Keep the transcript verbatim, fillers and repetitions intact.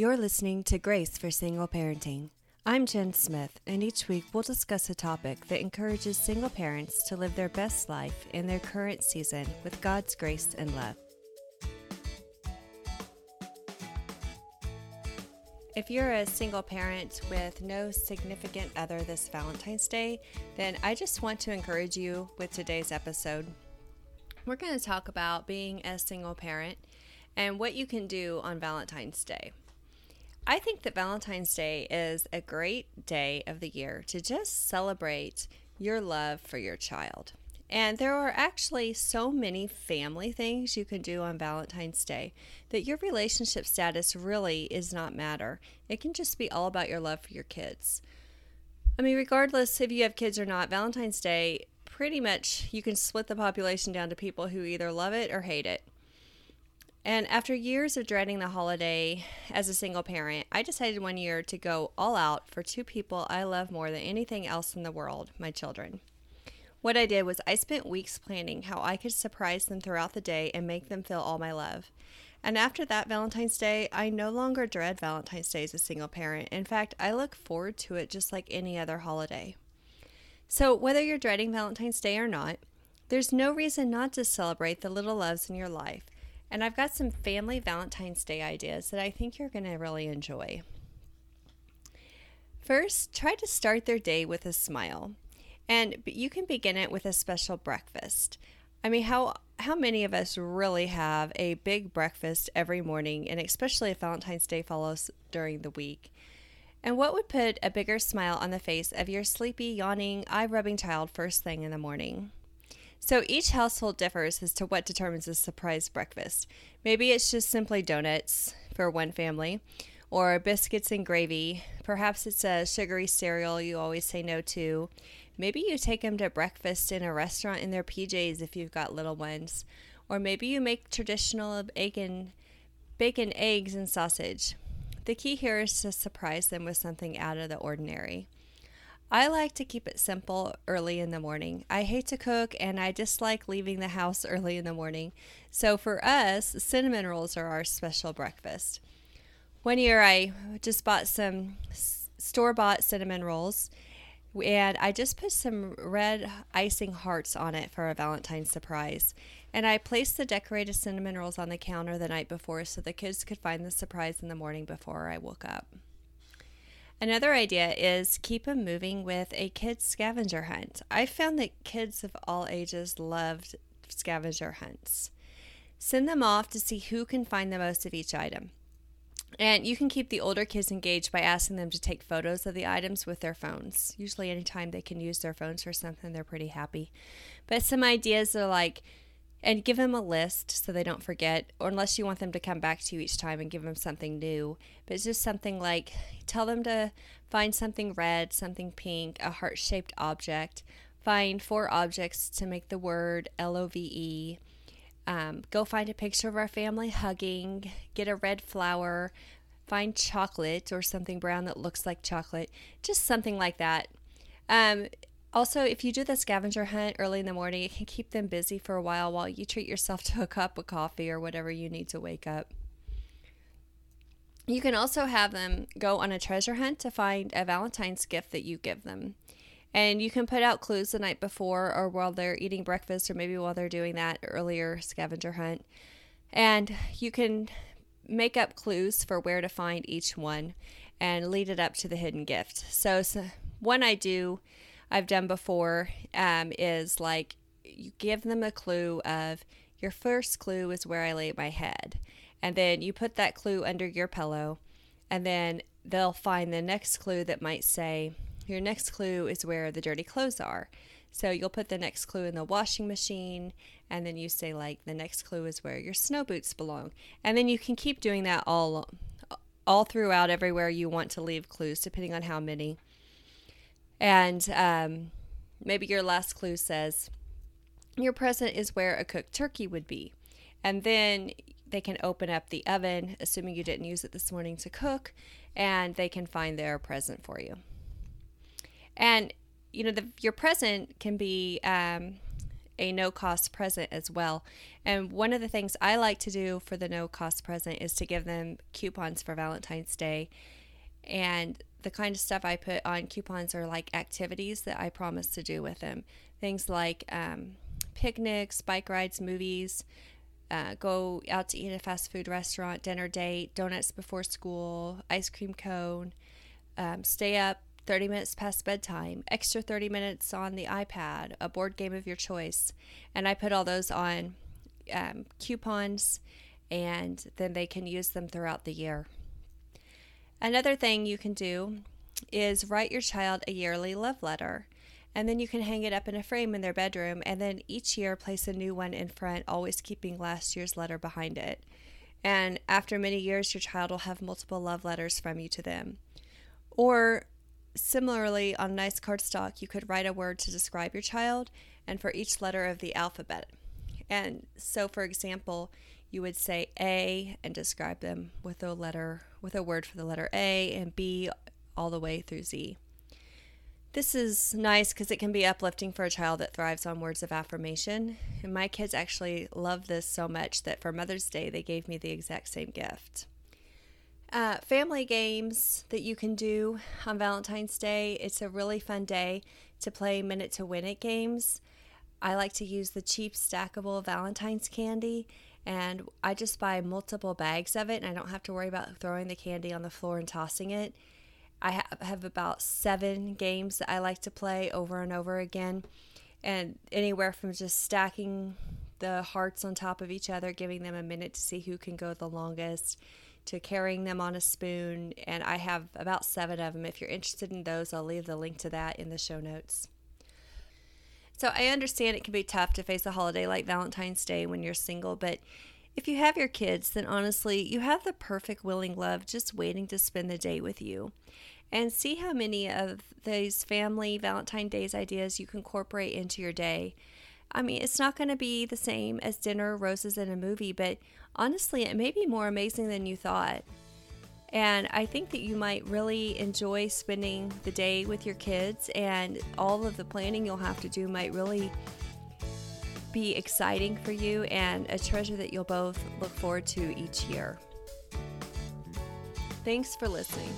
You're listening to Grace for Single Parenting. I'm Jen Smith, and each week we'll discuss a topic that encourages single parents to live their best life in their current season with God's grace and love. If you're a single parent with no significant other this Valentine's Day, then I just want to encourage you with today's episode. We're going to talk about being a single parent and what you can do on Valentine's Day. I think that Valentine's Day is a great day of the year to just celebrate your love for your child. And there are actually so many family things you can do on Valentine's Day that your relationship status really is not matter. It can just be all about your love for your kids. I mean, regardless if you have kids or not, Valentine's Day, pretty much you can split the population down to people who either love it or hate it. And after years of dreading the holiday as a single parent, I decided one year to go all out for two people I love more than anything else in the world, my children. What I did was I spent weeks planning how I could surprise them throughout the day and make them feel all my love. And after that Valentine's Day, I no longer dread Valentine's Day as a single parent. In fact, I look forward to it just like any other holiday. So whether you're dreading Valentine's Day or not, there's no reason not to celebrate the little loves in your life. And I've got some family Valentine's Day ideas that I think you're going to really enjoy. First, try to start their day with a smile. And you can begin it with a special breakfast. I mean, how how many of us really have a big breakfast every morning, and especially if Valentine's Day follows during the week? And what would put a bigger smile on the face of your sleepy, yawning, eye-rubbing child first thing in the morning? So each household differs as to what determines a surprise breakfast. Maybe it's just simply donuts for one family, or biscuits and gravy. Perhaps it's a sugary cereal you always say no to. Maybe you take them to breakfast in a restaurant in their P Js if you've got little ones. Or maybe you make traditional bacon, bacon, eggs, and sausage. The key here is to surprise them with something out of the ordinary. I like to keep it simple early in the morning. I hate to cook and I dislike leaving the house early in the morning. So for us, cinnamon rolls are our special breakfast. One year I just bought some store-bought cinnamon rolls and I just put some red icing hearts on it for a Valentine's surprise. And I placed the decorated cinnamon rolls on the counter the night before so the kids could find the surprise in the morning before I woke up. Another idea is keep them moving with a kids scavenger hunt. I found that kids of all ages loved scavenger hunts. Send them off to see who can find the most of each item. And you can keep the older kids engaged by asking them to take photos of the items with their phones. Usually anytime they can use their phones for something, they're pretty happy. But some ideas are like, and give them a list so they don't forget, or unless you want them to come back to you each time and give them something new. But it's just something like, tell them to find something red, something pink, a heart-shaped object. Find four objects to make the word L O V E. Um, go find a picture of our family hugging. Get a red flower. Find chocolate or something brown that looks like chocolate. Just something like that. Um... Also, if you do the scavenger hunt early in the morning, it can keep them busy for a while while you treat yourself to a cup of coffee or whatever you need to wake up. You can also have them go on a treasure hunt to find a Valentine's gift that you give them. And you can put out clues the night before or while they're eating breakfast or maybe while they're doing that earlier scavenger hunt. And you can make up clues for where to find each one and lead it up to the hidden gift. So, so one I do... I've done before um, is like you give them a clue of your first clue is where I lay my head, and then you put that clue under your pillow, and then they'll find the next clue that might say your next clue is where the dirty clothes are. So you'll put the next clue in the washing machine, and then you say like the next clue is where your snow boots belong, and then you can keep doing that all all throughout everywhere you want to leave clues depending on how many. And um, maybe your last clue says, your present is where a cooked turkey would be. And then they can open up the oven, assuming you didn't use it this morning to cook, and they can find their present for you. And, you know, the, your present can be um, a no-cost present as well. And one of the things I like to do for the no-cost present is to give them coupons for Valentine's Day. And the kind of stuff I put on coupons are like activities that I promise to do with them. Things like um, picnics, bike rides, movies, uh, go out to eat at a fast food restaurant, dinner date, donuts before school, ice cream cone, um, stay up thirty minutes past bedtime, extra thirty minutes on the iPad, a board game of your choice. And I put all those on um, coupons, and then they can use them throughout the year. Another thing you can do is write your child a yearly love letter, and then you can hang it up in a frame in their bedroom, and then each year place a new one in front, always keeping last year's letter behind it. And after many years, your child will have multiple love letters from you to them. Or similarly, on nice cardstock, you could write a word to describe your child, and for each letter of the alphabet. And so, for example, you would say A and describe them with a letter, with a word for the letter A, and B all the way through Z. This is nice because it can be uplifting for a child that thrives on words of affirmation. And my kids actually love this so much that for Mother's Day, they gave me the exact same gift. Uh, family games that you can do on Valentine's Day. It's a really fun day to play Minute to Win It games. I like to use the cheap stackable Valentine's candy, and I just buy multiple bags of it, and I don't have to worry about throwing the candy on the floor and tossing it. I have about seven games that I like to play over and over again, and anywhere from just stacking the hearts on top of each other, giving them a minute to see who can go the longest, to carrying them on a spoon, and I have about seven of them. If you're interested in those, I'll leave the link to that in the show notes. So I understand it can be tough to face a holiday like Valentine's Day when you're single, but if you have your kids, then honestly, you have the perfect willing love just waiting to spend the day with you. And see how many of these family Valentine Days ideas you can incorporate into your day. I mean, it's not going to be the same as dinner, roses, and a movie, but honestly, it may be more amazing than you thought. And I think that you might really enjoy spending the day with your kids, and all of the planning you'll have to do might really be exciting for you and a treasure that you'll both look forward to each year. Thanks for listening.